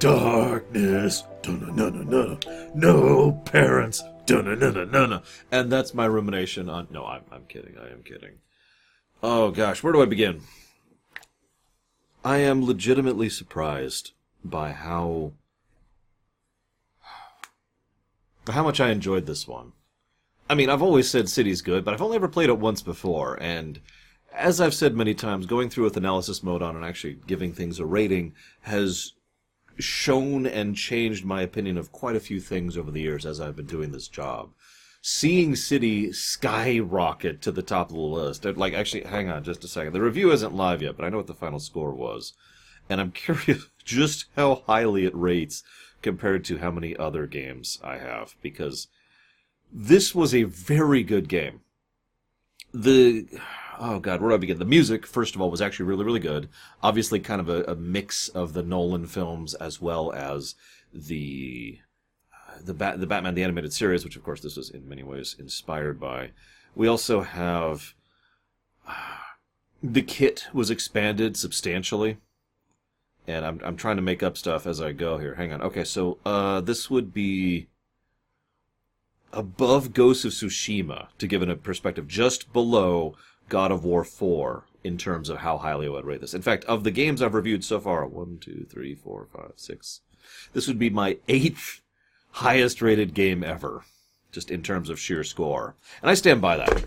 darkness, no parents, and that's my rumination on... No, I'm kidding, I am kidding. Oh gosh, where do I begin? I am legitimately surprised by how much I enjoyed this one. I mean, I've always said City's good, but I've only ever played it once before, and as I've said many times, going through with analysis mode on and actually giving things a rating has shown and changed my opinion of quite a few things over the years as I've been doing this job. Seeing City skyrocket to the top of the list, like, actually, hang on just a second. The review isn't live yet, but I know what the final score was. And I'm curious just how highly it rates compared to how many other games I have, because this was a very good game. Oh, God, where do I begin? The music, first of all, was actually really, really good. Obviously, kind of a mix of the Nolan films as well as the Batman the Animated Series, which, of course, this was in many ways inspired by. We also have... the kit was expanded substantially. And I'm trying to make up stuff as I go here. Hang on. Okay, so this would be... above Ghost of Tsushima, to give it a perspective, just below... God of War 4, in terms of how highly I would rate this. In fact, of the games I've reviewed so far, 1, 2, 3, 4, 5, 6, this would be my 8th highest rated game ever, just in terms of sheer score. And I stand by that.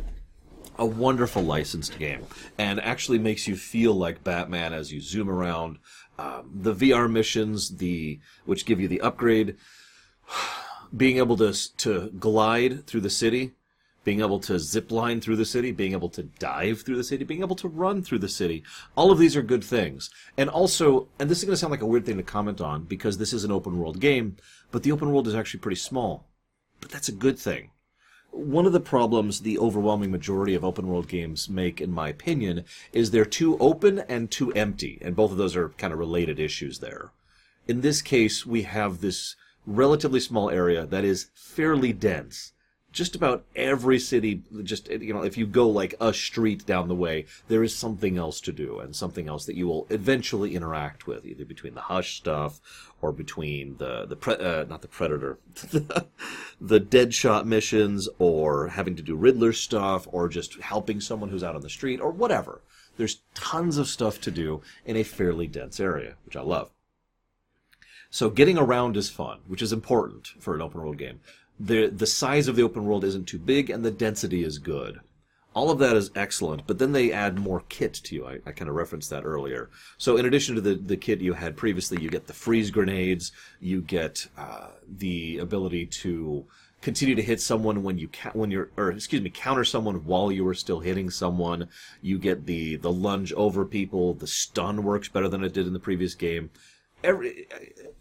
A wonderful licensed game, and actually makes you feel like Batman as you zoom around. The VR missions, which give you the upgrade, being able to glide through the city, being able to zip line through the city, being able to dive through the city, being able to run through the city. All of these are good things. And also, and this is going to sound like a weird thing to comment on, because this is an open-world game, but the open world is actually pretty small. But that's a good thing. One of the problems the overwhelming majority of open-world games make, in my opinion, is they're too open and too empty, and both of those are kind of related issues there. In this case, we have this relatively small area that is fairly dense. Just about every city, just, you know, if you go like a street down the way, there is something else to do and something else that you will eventually interact with, either between the Hush stuff or between the Deadshot missions, or having to do Riddler stuff, or just helping someone who's out on the street, or whatever. There's tons of stuff to do in a fairly dense area, which I love. So getting around is fun, which is important for an open-world game. The size of the open world isn't too big, and the density is good. All of that is excellent, but then they add more kit to you. I kind of referenced that earlier. So in addition to the kit you had previously, you get the freeze grenades, you get the ability to continue to hit someone counter someone while you are still hitting someone. You get the lunge over people, the stun works better than it did in the previous game.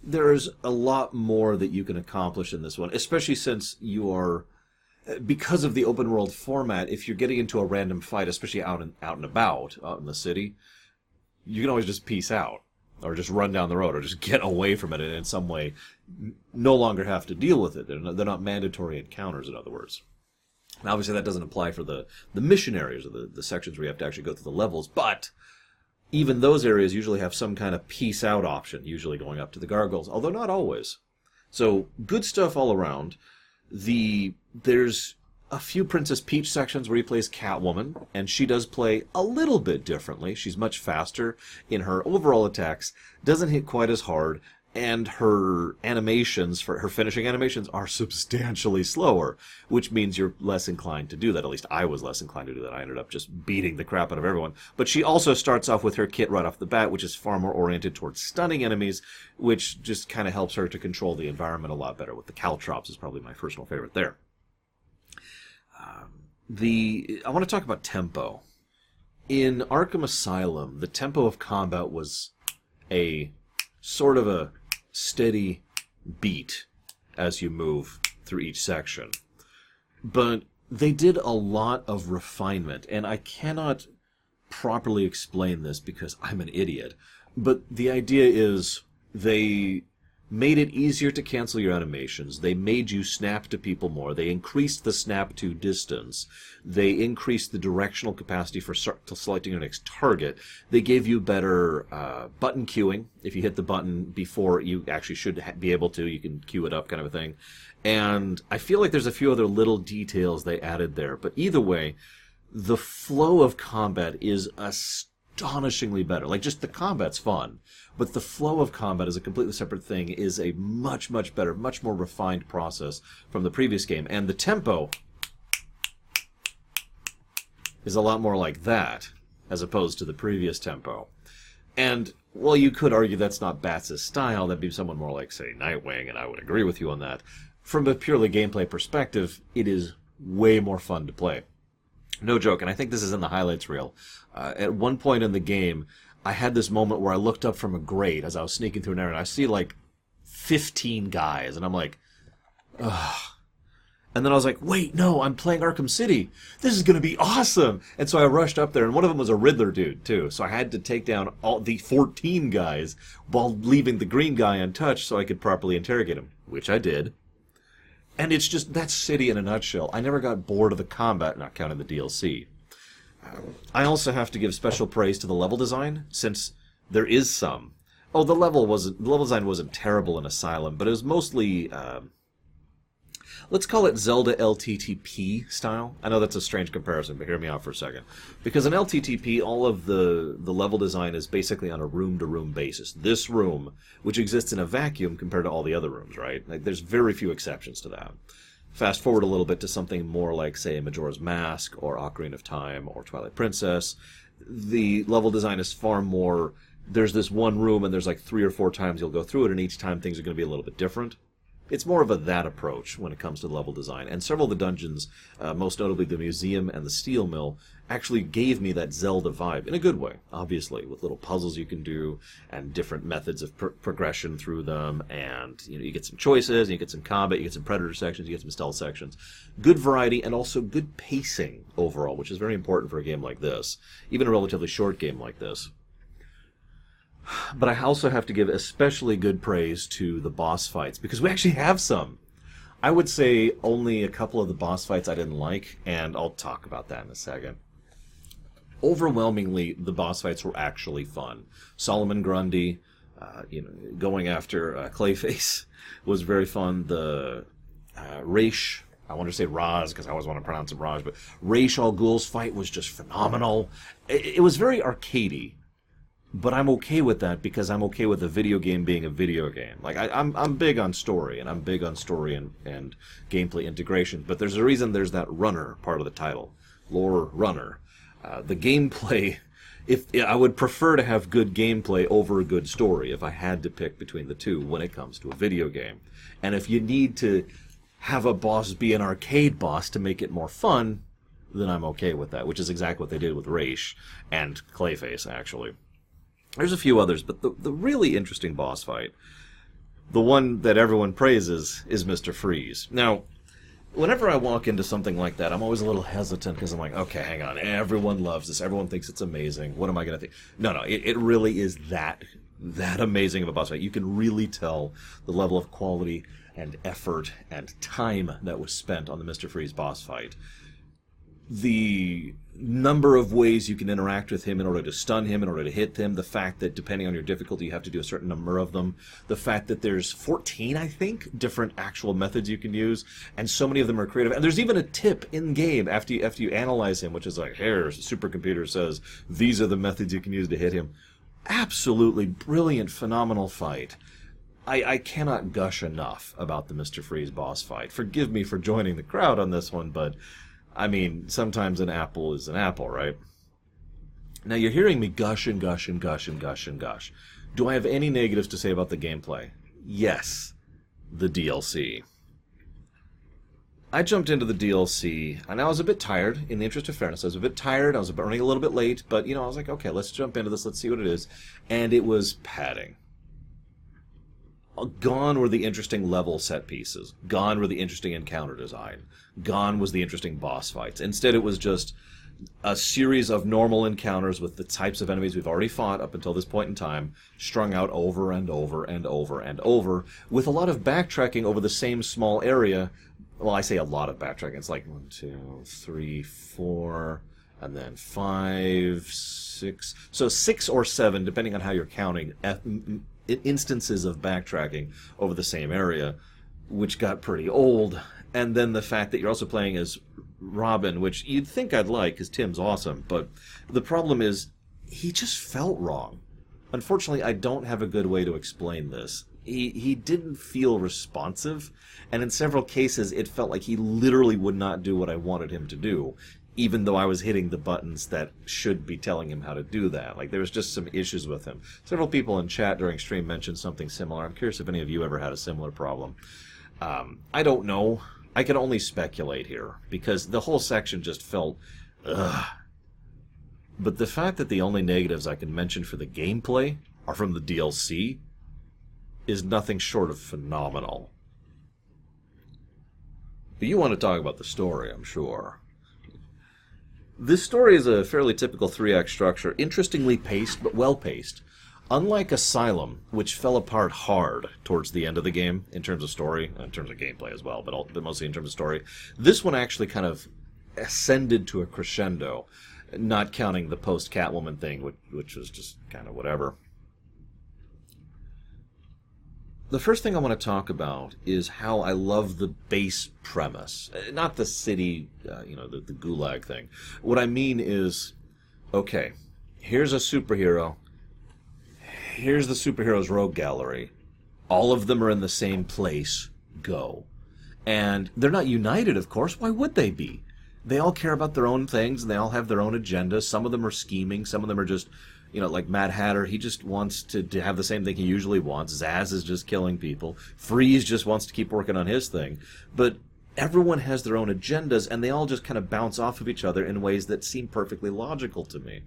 There's a lot more that you can accomplish in this one, especially since because of the open world format, if you're getting into a random fight, especially out in the city, you can always just peace out, or just run down the road, or just get away from it, and in some way no longer have to deal with it. They're not mandatory encounters, in other words. And obviously that doesn't apply for the mission areas, or the sections where you have to actually go through the levels, but... even those areas usually have some kind of peace-out option, usually going up to the gargoyles, although not always. So, good stuff all around. There's a few Princess Peach sections where he plays Catwoman, and she does play a little bit differently. She's much faster in her overall attacks, doesn't hit quite as hard, and her animations, for her finishing animations, are substantially slower, which means you're less inclined to do that. At least I was less inclined to do that. I ended up just beating the crap out of everyone. But she also starts off with her kit right off the bat, which is far more oriented towards stunning enemies, which just kind of helps her to control the environment a lot better. With the caltrops is probably my personal favorite there. I want to talk about tempo. In Arkham Asylum, the tempo of combat was a sort of a steady beat as you move through each section. But they did a lot of refinement, and I cannot properly explain this because I'm an idiot. But the idea is they made it easier to cancel your animations. They made you snap to people more. They increased the snap to distance. They increased the directional capacity for selecting your next target. They gave you better button queuing. If you hit the button before you actually should be able to, you can queue it up, kind of a thing. And I feel like there's a few other little details they added there. But either way, the flow of combat is astonishingly better. Like, just the combat's fun, but the flow of combat is a completely separate thing, is a much, much better, much more refined process from the previous game. And the tempo is a lot more like that, as opposed to the previous tempo. And, well, you could argue that's not Bats' style. That'd be someone more like, say, Nightwing, and I would agree with you on that. From a purely gameplay perspective, it is way more fun to play. No joke, and I think this is in the highlights reel. At one point in the game, I had this moment where I looked up from a grate as I was sneaking through an area, and I see, like, 15 guys, and I'm like, ugh. And then I was like, wait, no, I'm playing Arkham City. This is going to be awesome. And so I rushed up there, and one of them was a Riddler dude, too. So I had to take down all the 14 guys while leaving the green guy untouched so I could properly interrogate him, which I did. And it's just, that's City in a nutshell. I never got bored of the combat, not counting the DLC. I also have to give special praise to the level design, since there is some. Oh, the level design wasn't terrible in Asylum, but it was mostly, let's call it Zelda LTTP style. I know that's a strange comparison, but hear me out for a second. Because in LTTP, all of the level design is basically on a room-to-room basis. This room, which exists in a vacuum compared to all the other rooms, right? Like, there's very few exceptions to that. Fast forward a little bit to something more like, say, Majora's Mask, or Ocarina of Time, or Twilight Princess. The level design is far more, there's this one room, and there's like 3 or 4 times you'll go through it, and each time things are going to be a little bit different. It's more of a that approach when it comes to level design. And several of the dungeons, most notably the museum and the steel mill, actually gave me that Zelda vibe, in a good way, obviously, with little puzzles you can do and different methods of progression through them. And, you know, you get some choices, you get some combat, you get some predator sections, you get some stealth sections. Good variety and also good pacing overall, which is very important for a game like this, even a relatively short game like this. But I also have to give especially good praise to the boss fights, because we actually have some. I would say only a couple of the boss fights I didn't like, and I'll talk about that in a second. Overwhelmingly, the boss fights were actually fun. Solomon Grundy, going after Clayface was very fun. The Ra's, I want to say Ra's because I always want to pronounce it Ra's, but Ra's Al Ghul's fight was just phenomenal. It was very arcadey. But I'm okay with that because I'm okay with a video game being a video game. Like, I'm big on story, and I'm big on story and gameplay integration. But there's a reason there's that runner part of the title, lore runner. The gameplay, I would prefer to have good gameplay over a good story if I had to pick between the two when it comes to a video game. And if you need to have a boss be an arcade boss to make it more fun, then I'm okay with that, which is exactly what they did with Ra's and Clayface, actually. There's a few others, but the really interesting boss fight, the one that everyone praises, is Mr. Freeze. Now, whenever I walk into something like that, I'm always a little hesitant because I'm like, okay, hang on, everyone loves this, everyone thinks it's amazing, what am I going to think? No, it really is that amazing of a boss fight. You can really tell the level of quality and effort and time that was spent on the Mr. Freeze boss fight. The number of ways you can interact with him in order to stun him, in order to hit him, the fact that depending on your difficulty you have to do a certain number of them, the fact that there's 14, I think, different actual methods you can use, and so many of them are creative. And there's even a tip in-game after you analyze him, which is like, here, supercomputer says, these are the methods you can use to hit him. Absolutely brilliant, phenomenal fight. I cannot gush enough about the Mr. Freeze boss fight. Forgive me for joining the crowd on this one, but I mean, sometimes an apple is an apple, right? Now, you're hearing me gush and gush and gush and gush and gush. Do I have any negatives to say about the gameplay? Yes, the DLC. I jumped into the DLC, and I was a bit tired, in the interest of fairness. I was a bit tired, I was running a little bit late, but, I was like, okay, let's jump into this, let's see what it is. And it was padding. Gone were the interesting level set pieces. Gone were the interesting encounter design. Gone was the interesting boss fights. Instead, it was just a series of normal encounters with the types of enemies we've already fought up until this point in time, strung out over and over and over and over, with a lot of backtracking over the same small area. Well, I say a lot of backtracking. It's like 1, 2, 3, 4, and then 5, 6. So 6 or 7, depending on how you're counting, instances of backtracking over the same area, which got pretty old. And then the fact that you're also playing as Robin, which you'd think I'd like, because Tim's awesome, but the problem is he just felt wrong. Unfortunately, I don't have a good way to explain this. He didn't feel responsive, and in several cases it felt like he literally would not do what I wanted him to do, even though I was hitting the buttons that should be telling him how to do that. Like, there was just some issues with him. Several people in chat during stream mentioned something similar. I'm curious if any of you ever had a similar problem. I don't know. I can only speculate here, because the whole section just felt, ugh. But the fact that the only negatives I can mention for the gameplay are from the DLC is nothing short of phenomenal. But you want to talk about the story, I'm sure. This story is a fairly typical 3-act structure, interestingly paced, but well-paced. Unlike Asylum, which fell apart hard towards the end of the game, in terms of story, in terms of gameplay as well, but mostly in terms of story, this one actually kind of ascended to a crescendo, not counting the post-Catwoman thing, which was just kind of whatever. The first thing I want to talk about is how I love the base premise. Not the city, the gulag thing. What I mean is, okay, here's a superhero. Here's the superhero's rogue gallery. All of them are in the same place. Go. And they're not united, of course. Why would they be? They all care about their own things, and they all have their own agenda. Some of them are scheming. Some of them are just, like Mad Hatter. He just wants to have the same thing he usually wants. Zsasz is just killing people. Freeze just wants to keep working on his thing. But everyone has their own agendas, and they all just kind of bounce off of each other in ways that seem perfectly logical to me.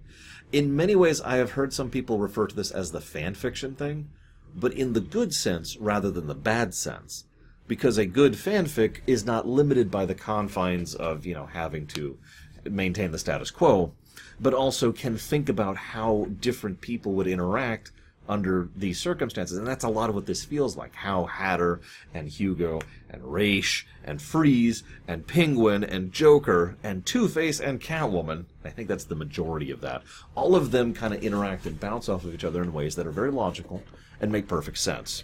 In many ways, I have heard some people refer to this as the fan fiction thing, but in the good sense rather than the bad sense. Because a good fanfic is not limited by the confines of, having to maintain the status quo, but also can think about how different people would interact under these circumstances. And that's a lot of what this feels like. How Hatter and Hugo and Ra's and Freeze and Penguin and Joker and Two-Face and Catwoman, I think that's the majority of that, all of them kind of interact and bounce off of each other in ways that are very logical and make perfect sense.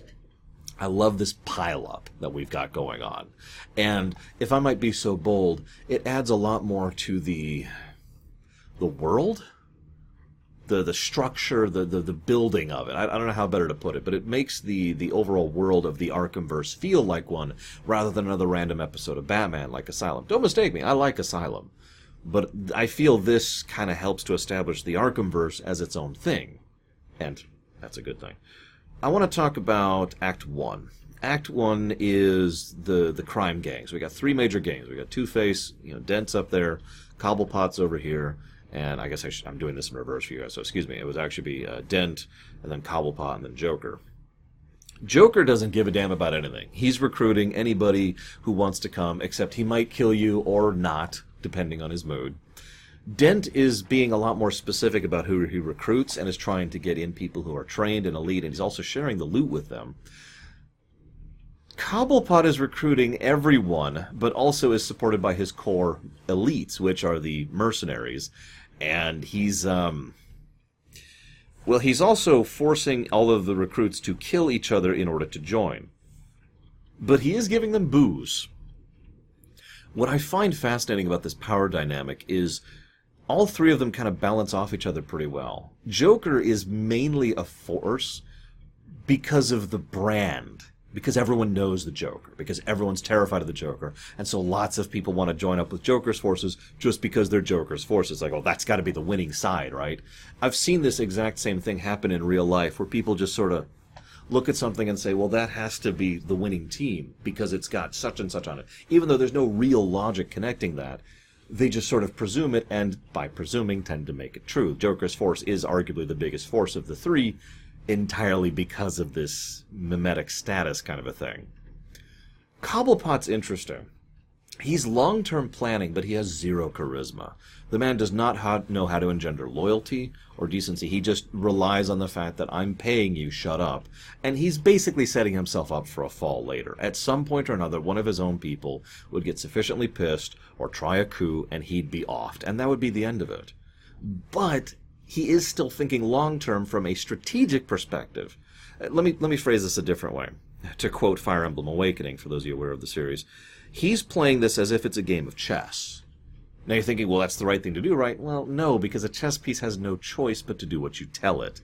I love this pile-up that we've got going on. And if I might be so bold, it adds a lot more to the world, the structure, the building of it. I don't know how better to put it, but it makes the overall world of the Arkhamverse feel like one, rather than another random episode of Batman like Asylum. Don't mistake me, I like Asylum. But I feel this kind of helps to establish the Arkhamverse as its own thing. And that's a good thing. I want to talk about Act 1. Act 1 is the crime gangs. We got three major gangs. We got Two-Face, Dent's up there, Cobblepot's over here, and I guess I'm doing this in reverse for you guys, so excuse me. It would actually be Dent, and then Cobblepot, and then Joker. Joker doesn't give a damn about anything. He's recruiting anybody who wants to come, except he might kill you or not, depending on his mood. Dent is being a lot more specific about who he recruits and is trying to get in people who are trained and elite, and he's also sharing the loot with them. Cobblepot is recruiting everyone, but also is supported by his core elites, which are the mercenaries. And he's, he's also forcing all of the recruits to kill each other in order to join. But he is giving them booze. What I find fascinating about this power dynamic is all three of them kind of balance off each other pretty well. Joker is mainly a force because of the brand. Because everyone knows the Joker, because everyone's terrified of the Joker, and so lots of people want to join up with Joker's forces just because they're Joker's forces. Like, oh, that's got to be the winning side, right? I've seen this exact same thing happen in real life, where people just sort of look at something and say, well, that has to be the winning team, because it's got such and such on it. Even though there's no real logic connecting that, they just sort of presume it, and by presuming, tend to make it true. Joker's force is arguably the biggest force of the three, entirely because of this mimetic status kind of a thing. Cobblepot's interesting. He's long-term planning, but he has zero charisma. The man does not know how to engender loyalty or decency. He just relies on the fact that I'm paying you, shut up. And he's basically setting himself up for a fall later. At some point or another, one of his own people would get sufficiently pissed or try a coup, and he'd be offed. And that would be the end of it. But he is still thinking long-term from a strategic perspective. Let me phrase this a different way. To quote Fire Emblem Awakening, for those of you aware of the series, he's playing this as if it's a game of chess. Now you're thinking, well, that's the right thing to do, right? Well, no, because a chess piece has no choice but to do what you tell it.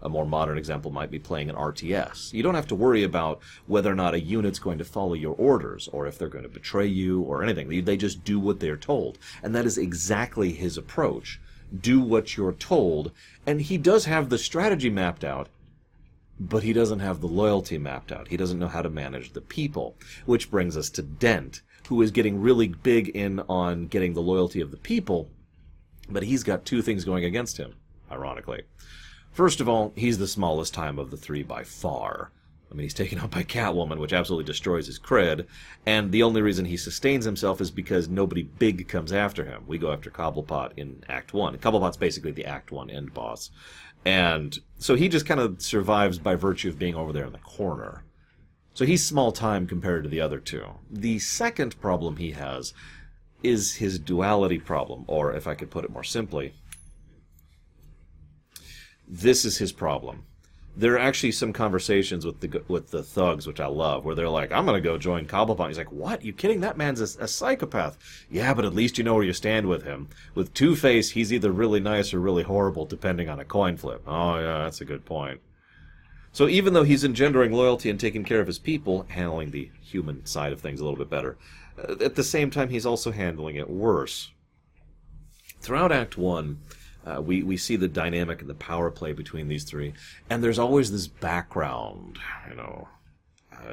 A more modern example might be playing an RTS. You don't have to worry about whether or not a unit's going to follow your orders, or if they're going to betray you, or anything. They just do what they're told. And that is exactly his approach. Do what you're told. And he does have the strategy mapped out, but he doesn't have the loyalty mapped out. He doesn't know how to manage the people. Which brings us to Dent, who is getting really big in on getting the loyalty of the people, but he's got two things going against him, ironically. First of all, he's the smallest time of the three by far. I mean, he's taken out by Catwoman, which absolutely destroys his cred, and the only reason he sustains himself is because nobody big comes after him. We go after Cobblepot in Act 1. Cobblepot's basically the Act 1 end boss. And so he just kind of survives by virtue of being over there in the corner. So he's small time compared to the other two. The second problem he has is his duality problem, or if I could put it more simply, this is his problem. There are actually some conversations with the thugs, which I love, where they're like, I'm going to go join Cobblepot. He's like, what? You kidding? That man's a psychopath. Yeah, but at least you know where you stand with him. With Two-Face, he's either really nice or really horrible, depending on a coin flip. Oh, yeah, that's a good point. So even though he's engendering loyalty and taking care of his people, handling the human side of things a little bit better, at the same time, he's also handling it worse. Throughout Act 1, we see the dynamic and the power play between these three, and there's always this background,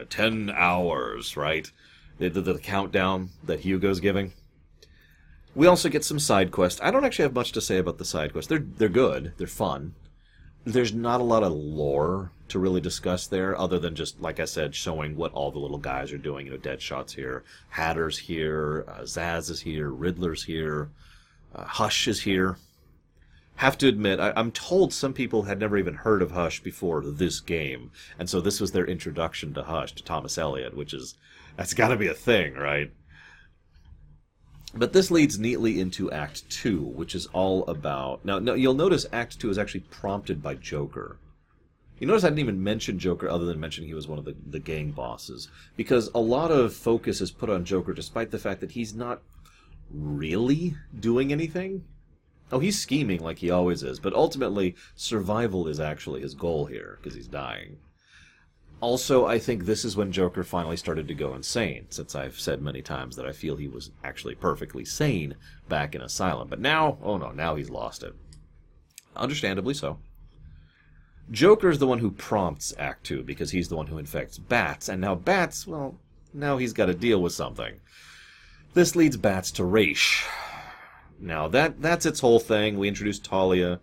10 hours, right? The countdown that Hugo's giving. We also get some side quests. I don't actually have much to say about the side quests. They're good. They're fun. There's not a lot of lore to really discuss there, other than just, like I said, showing what all the little guys are doing. Deadshot's here, Hatter's here, Zsasz is here, Riddler's here, Hush is here. Have to admit, I'm told some people had never even heard of Hush before this game, and so this was their introduction to Hush, to Thomas Elliott, which is, that's got to be a thing, right? But this leads neatly into Act 2, which is all about... Now, you'll notice Act 2 is actually prompted by Joker. You notice I didn't even mention Joker other than mentioning he was one of the gang bosses, because a lot of focus is put on Joker despite the fact that he's not really doing anything. Oh, he's scheming like he always is, but ultimately, survival is actually his goal here, because he's dying. Also, I think this is when Joker finally started to go insane, since I've said many times that I feel he was actually perfectly sane back in Asylum. But now, oh no, now he's lost it. Understandably so. Joker's the one who prompts Act 2, because he's the one who infects Bats, and now Bats, well, now he's got to deal with something. This leads Bats to Raish. Now, that's its whole thing. We introduced Talia.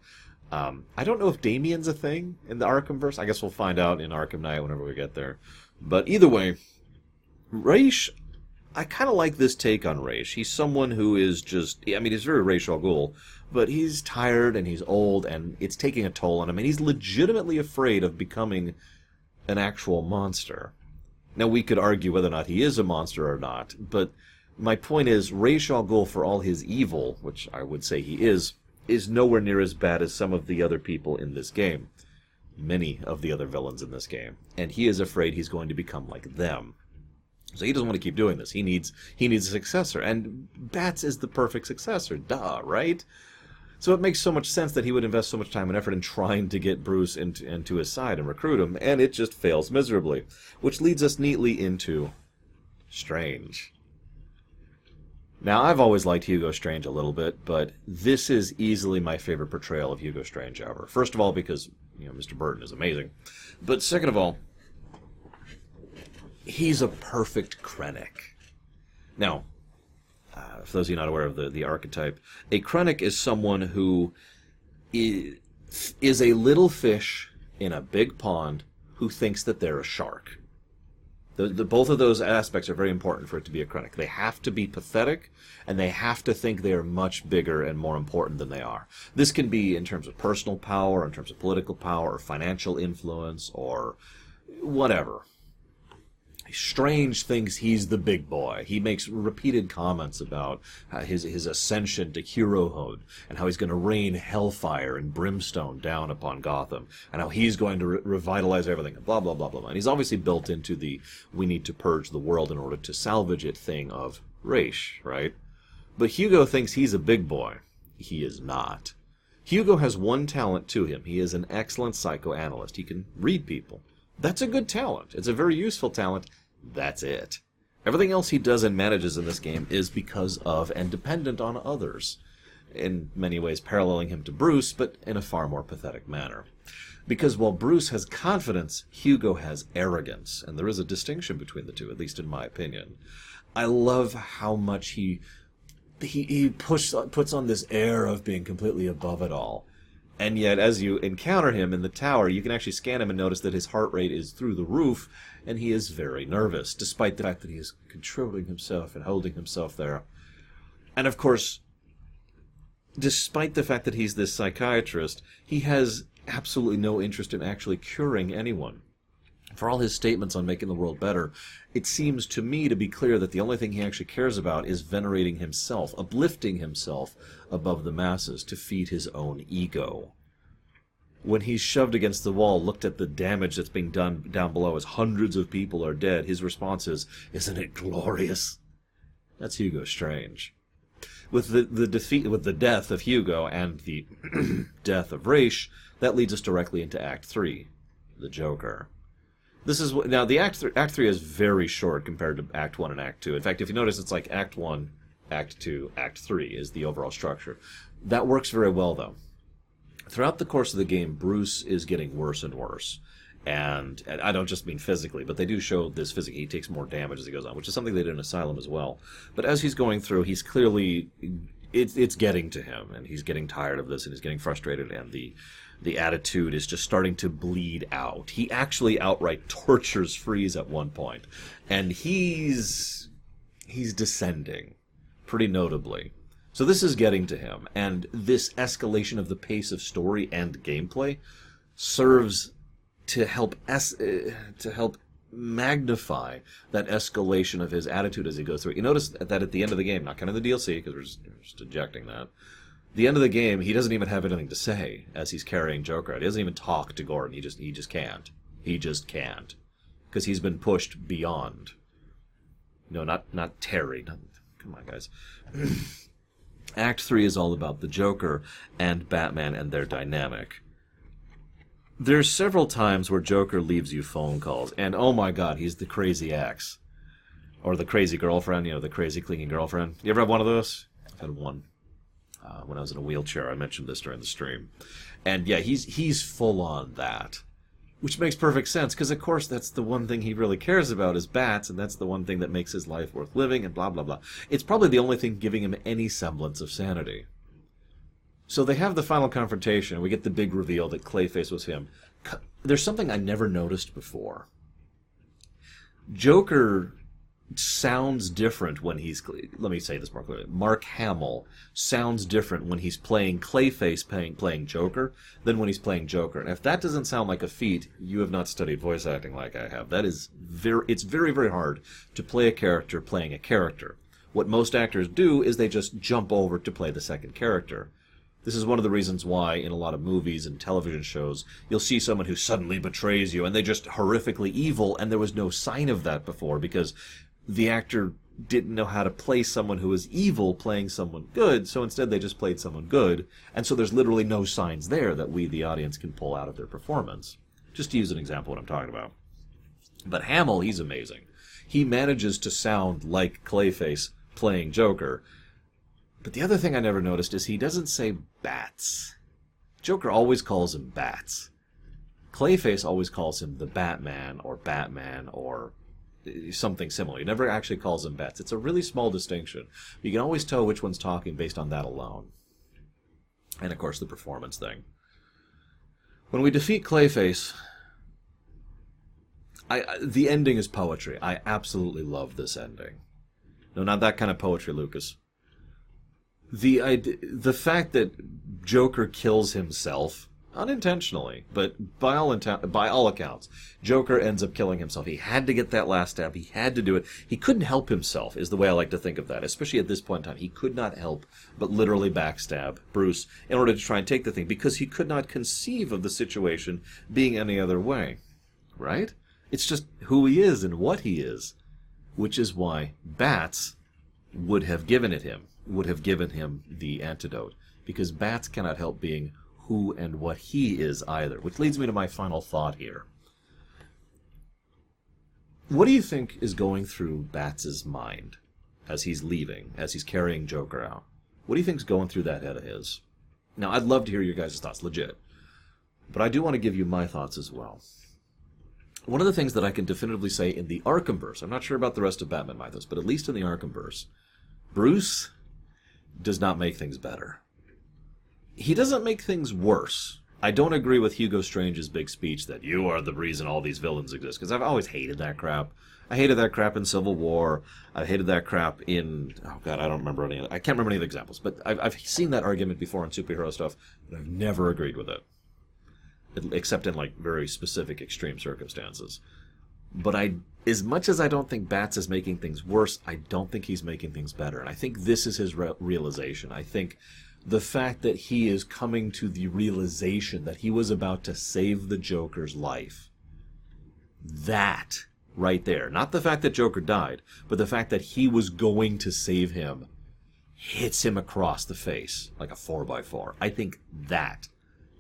I don't know if Damien's a thing in the Arkhamverse. I guess we'll find out in Arkham Knight whenever we get there. But either way, Raish, I kind of like this take on Raish. He's someone who is just, I mean, he's very Ra's Al Ghul, but he's tired and he's old and it's taking a toll on him. And he's legitimately afraid of becoming an actual monster. Now, we could argue whether or not he is a monster or not, but... my point is, Ra's al Ghul, for all his evil, which I would say he is nowhere near as bad as some of the other people in this game. Many of the other villains in this game. And he is afraid he's going to become like them. So he doesn't want to keep doing this. He needs a successor. And Bats is the perfect successor. Duh, right? So it makes so much sense that he would invest so much time and effort in trying to get Bruce into his side and recruit him. And it just fails miserably. Which leads us neatly into Strange. Now, I've always liked Hugo Strange a little bit, but this is easily my favorite portrayal of Hugo Strange ever. First of all, because, Mr. Burton is amazing. But second of all, he's a perfect Krennic. Now, for those of you not aware of the archetype, a Krennic is someone who is a little fish in a big pond who thinks that they're a shark. Both of those aspects are very important for it to be acrotic. They have to be pathetic, and they have to think they are much bigger and more important than they are. This can be in terms of personal power, in terms of political power, or financial influence, or whatever. Strange thinks he's the big boy. He makes repeated comments about his ascension to herohood and how he's going to rain hellfire and brimstone down upon Gotham and how he's going to revitalize everything and blah, blah, blah, blah, blah. And he's obviously built into the we need to purge the world in order to salvage it thing of Raish, right? But Hugo thinks he's a big boy. He is not. Hugo has one talent to him. He is an excellent psychoanalyst. He can read people. That's a good talent. It's a very useful talent. That's it. Everything else he does and manages in this game is because of and dependent on others, in many ways paralleling him to Bruce, but in a far more pathetic manner. Because while Bruce has confidence, Hugo has arrogance, and there is a distinction between the two, at least in my opinion. I love how much he puts on this air of being completely above it all. And yet, as you encounter him in the tower, you can actually scan him and notice that his heart rate is through the roof, and he is very nervous, despite the fact that he is controlling himself and holding himself there. And of course, despite the fact that he's this psychiatrist, he has absolutely no interest in actually curing anyone. For all his statements on making the world better, it seems to me to be clear that the only thing he actually cares about is venerating himself, uplifting himself above the masses to feed his own ego. When he's shoved against the wall, looked at the damage that's being done down below as hundreds of people are dead, his response is, "Isn't it glorious?" That's Hugo Strange. With the death of Hugo and the death of Raish, that leads us directly into Act 3, the Joker. This is now the Act 3 is very short compared to Act 1 and Act 2. In fact, if you notice, it's like Act 1, Act 2, Act 3 is the overall structure. That works very well, though. Throughout the course of the game, Bruce is getting worse and worse. And I don't just mean physically, but they do show this physically. He takes more damage as he goes on, which is something they did in Asylum as well. But as he's going through, he's clearly... It's getting to him, and he's getting tired of this, and he's getting frustrated, and the attitude is just starting to bleed out. He actually outright tortures Freeze at one point, and he's descending, pretty notably. So this is getting to him, and this escalation of the pace of story and gameplay serves to help magnify that escalation of his attitude as he goes through it. You notice that at the end of the game, not counting the DLC, because we're just ejecting that, the end of the game, he doesn't even have anything to say as he's carrying Joker out. He doesn't even talk to Gordon. He just can't. He just can't. Because he's been pushed beyond. No, not Terry. Not, come on, guys. Act 3 is all about the Joker and Batman and their dynamic. There's several times where Joker leaves you phone calls, and oh my god, he's the crazy ex. Or the crazy girlfriend, the crazy clinging girlfriend. You ever have one of those? I've had one. When I was in a wheelchair, I mentioned this during the stream. And yeah, he's full on that. Which makes perfect sense, because of course that's the one thing he really cares about is bats, and that's the one thing that makes his life worth living, and blah blah blah. It's probably the only thing giving him any semblance of sanity. So they have the final confrontation, and we get the big reveal that Clayface was him. There's something I never noticed before. Joker sounds different when he's... Let me say this more clearly. Mark Hamill sounds different when he's playing Clayface playing Joker than when he's playing Joker. And if that doesn't sound like a feat, you have not studied voice acting like I have. That is It's very, very hard to play a character playing a character. What most actors do is they just jump over to play the second character. This is one of the reasons why, in a lot of movies and television shows, you'll see someone who suddenly betrays you, and they're just horrifically evil, and there was no sign of that before, because the actor didn't know how to play someone who was evil playing someone good, so instead they just played someone good, and so there's literally no signs there that we, the audience, can pull out of their performance. Just to use an example of what I'm talking about. But Hamill, he's amazing. He manages to sound like Clayface playing Joker. But the other thing I never noticed is he doesn't say bats. Joker always calls him bats. Clayface always calls him the Batman or something similar. He never actually calls him bats. It's a really small distinction. You can always tell which one's talking based on that alone. And, of course, the performance thing. When we defeat Clayface, The ending is poetry. I absolutely love this ending. No, not that kind of poetry, Lucas. The fact that Joker kills himself unintentionally, but by all accounts, Joker ends up killing himself. He had to get that last stab. He had to do it. He couldn't help himself, is the way I like to think of that, especially at this point in time. He could not help but literally backstab Bruce in order to try and take the thing, because he could not conceive of the situation being any other way. Right? It's just who he is and what he is, which is why bats would have given him the antidote, because bats cannot help being who and what he is either, which leads me to my final thought here. What do you think is going through Bats' mind as he's leaving, as he's carrying Joker out? What do you think's going through that head of his? Now, I'd love to hear your guys' thoughts, legit, but I do want to give you my thoughts as well. One of the things that I can definitively say in the Arkhamverse, I'm not sure about the rest of Batman mythos, but at least in the Arkhamverse, Bruce does not make things better. He doesn't make things worse. I don't agree with Hugo Strange's big speech that you are the reason all these villains exist, because I've always hated that crap. I hated that crap in Civil War. I hated that crap in... Oh, God, I don't remember any... I can't remember any of the examples, but I've seen that argument before in superhero stuff, but I've never agreed with it, except in, like, very specific extreme circumstances. But as much as I don't think Bats is making things worse, I don't think he's making things better, and I think this is his realization. I think... the fact that he is coming to the realization that he was about to save the Joker's life. That, right there. Not the fact that Joker died, but the fact that he was going to save him hits him across the face like a 4x4. I think that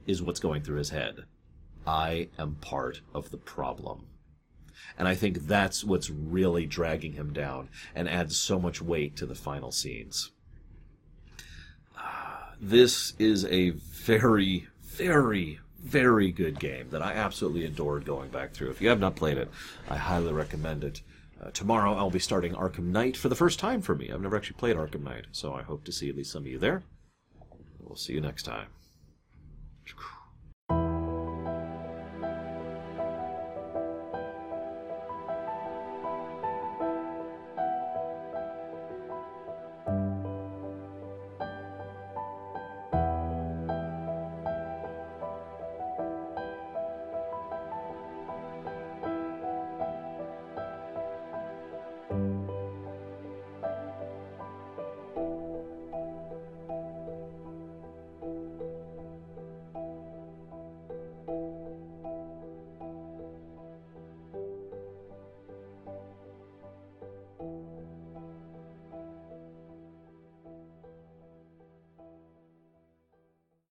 is what's going through his head. I am part of the problem. And I think that's what's really dragging him down and adds so much weight to the final scenes. This is a very, very, very good game that I absolutely adored going back through. If you have not played it, I highly recommend it. Tomorrow I'll be starting Arkham Knight for the first time for me. I've never actually played Arkham Knight, so I hope to see at least some of you there. We'll see you next time.